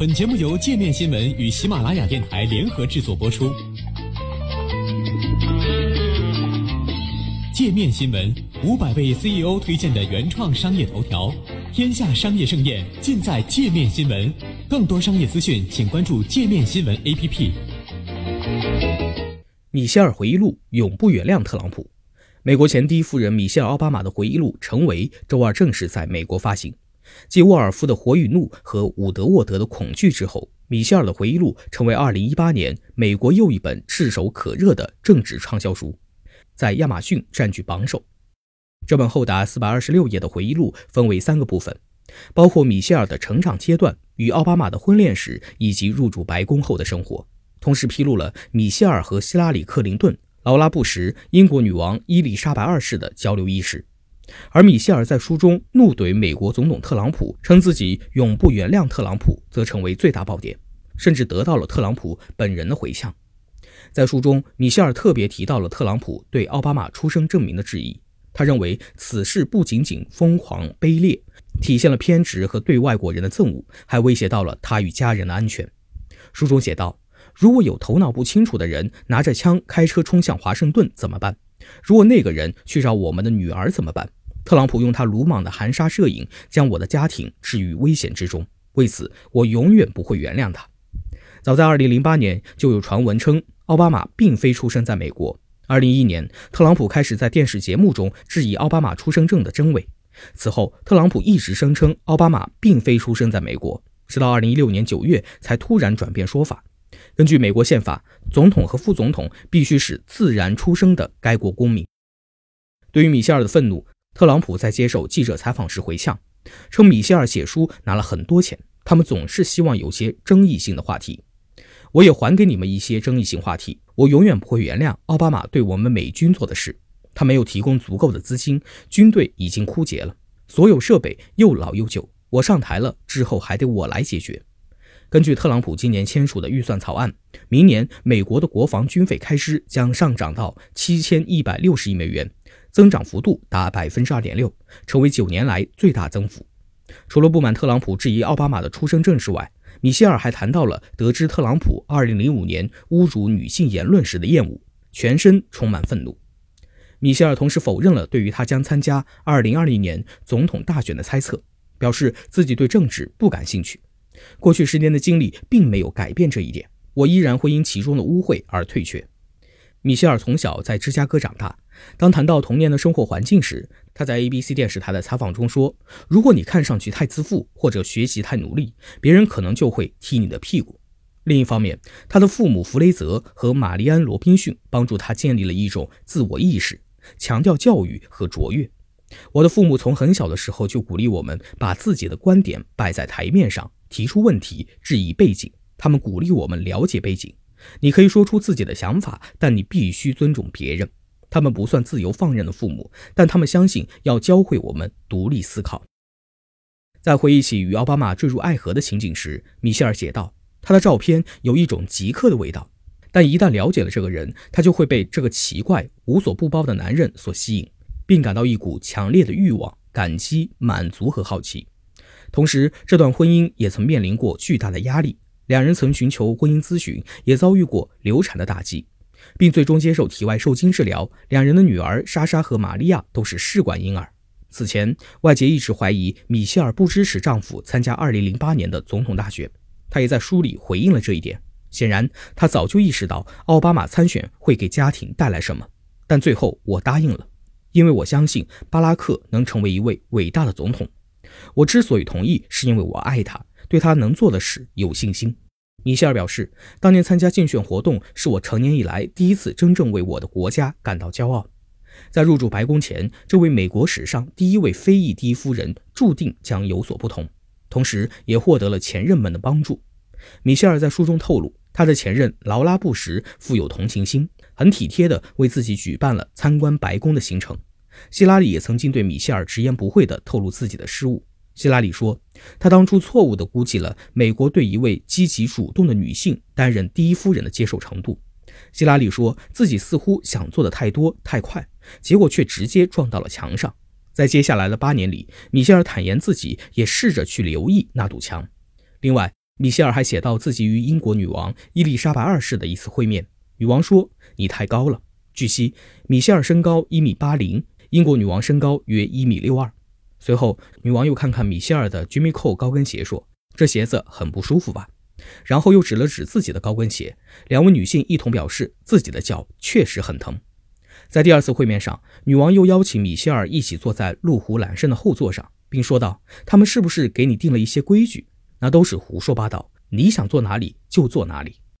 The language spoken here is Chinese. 本节目由界面新闻与喜马拉雅电台联合制作播出。界面新闻500位 CEO 推荐的原创商业头条，天下商业盛宴尽在界面新闻。更多商业资讯，请关注界面新闻 APP。 米歇尔回忆录永不原谅特朗普。美国前第一夫人米歇尔·奥巴马的回忆录成为周二正式在美国发行。继沃尔夫的《火与怒》和伍德沃德的《恐惧》之后，米歇尔的回忆录成为2018年美国又一本炙手可热的政治畅销书，在亚马逊占据榜首。这本厚达426页的回忆录分为3个部分，包括米歇尔的成长阶段、与奥巴马的婚恋史以及入主白宫后的生活，同时披露了米歇尔和希拉里·克林顿、劳拉·布什、英国女王伊丽莎白二世的交流轶事。而米歇尔在书中怒怼美国总统特朗普，称自己永不原谅特朗普，则成为最大爆点，甚至得到了特朗普本人的回呛。在书中，米歇尔特别提到了特朗普对奥巴马出生证明的质疑，他认为此事不仅仅疯狂卑劣，体现了偏执和对外国人的憎恶，还威胁到了他与家人的安全。书中写道，如果有头脑不清楚的人拿着枪开车冲向华盛顿怎么办？如果那个人去找我们的女儿怎么办？特朗普用他鲁莽的含沙射影将我的家庭置于危险之中，为此我永远不会原谅他。早在2008年就有传闻称奥巴马并非出生在美国。2011年特朗普开始在电视节目中质疑奥巴马出生证的真伪，此后特朗普一直声称奥巴马并非出生在美国，直到2016年9月才突然转变说法。根据美国宪法，总统和副总统必须是自然出生的该国公民。对于米歇尔的愤怒，特朗普在接受记者采访时回呛，称米歇尔写书拿了很多钱，他们总是希望有些争议性的话题，我也还给你们一些争议性话题。我永远不会原谅奥巴马对我们美军做的事，他没有提供足够的资金，军队已经枯竭了，所有设备又老又旧，我上台了之后还得我来解决。根据特朗普今年签署的预算草案，明年美国的国防军费开支将上涨到7160亿美元，增长幅度达 2.6%， 成为9年来最大增幅。除了不满特朗普质疑奥巴马的出生证之外，米歇尔还谈到了得知特朗普2005年侮辱女性言论时的厌恶，全身充满愤怒。米歇尔同时否认了对于他将参加2020年总统大选的猜测，表示自己对政治不感兴趣。过去10年的经历并没有改变这一点，我依然会因其中的污秽而退却。米歇尔从小在芝加哥长大，当谈到童年的生活环境时，他在 ABC 电视台的采访中说，如果你看上去太自负或者学习太努力，别人可能就会踢你的屁股。另一方面，他的父母弗雷泽和玛丽安·罗宾逊帮助他建立了一种自我意识，强调教育和卓越。我的父母从很小的时候就鼓励我们把自己的观点摆在台面上，提出问题，质疑背景，他们鼓励我们了解背景。你可以说出自己的想法，但你必须尊重别人。他们不算自由放任的父母，但他们相信要教会我们独立思考。在回忆起与奥巴马坠入爱河的情景时，米歇尔写道，他的照片有一种极客的味道，但一旦了解了这个人，他就会被这个奇怪、无所不包的男人所吸引，并感到一股强烈的欲望、感激、满足和好奇。同时，这段婚姻也曾面临过巨大的压力，两人曾寻求婚姻咨询，也遭遇过流产的打击，并最终接受体外受精治疗。两人的女儿莎莎和玛利亚都是试管婴儿。此前，外界一直怀疑米歇尔不支持丈夫参加2008年的总统大选，她也在书里回应了这一点。显然，她早就意识到奥巴马参选会给家庭带来什么，但最后我答应了，因为我相信巴拉克能成为一位伟大的总统。我之所以同意，是因为我爱他，对他能做的事有信心。米歇尔表示，当年参加竞选活动是我成年以来第一次真正为我的国家感到骄傲。在入住白宫前，这位美国史上第一位非裔第一夫人注定将有所不同，同时也获得了前任们的帮助。米歇尔在书中透露，他的前任劳拉·布什富有同情心，很体贴地为自己举办了参观白宫的行程。希拉里也曾经对米歇尔直言不讳地透露自己的失误。希拉里说，她当初错误地估计了美国对一位积极主动的女性担任第一夫人的接受程度。希拉里说自己似乎想做的太多太快，结果却直接撞到了墙上。在接下来的8年里，米歇尔坦言自己也试着去留意那堵墙。另外，米歇尔还写到自己与英国女王伊丽莎白二世的一次会面，女王说：“你太高了。”据悉，米歇尔身高1.80米，英国女王身高约1.62米。随后，女王又看看米歇尔的 Jimmy Choo 高跟鞋说：“这鞋子很不舒服吧？”然后又指了指自己的高跟鞋，两位女性一同表示自己的脚确实很疼。在第二次会面上，女王又邀请米歇尔一起坐在路虎揽胜的后座上，并说道：“他们是不是给你定了一些规矩？那都是胡说八道，你想坐哪里就坐哪里。”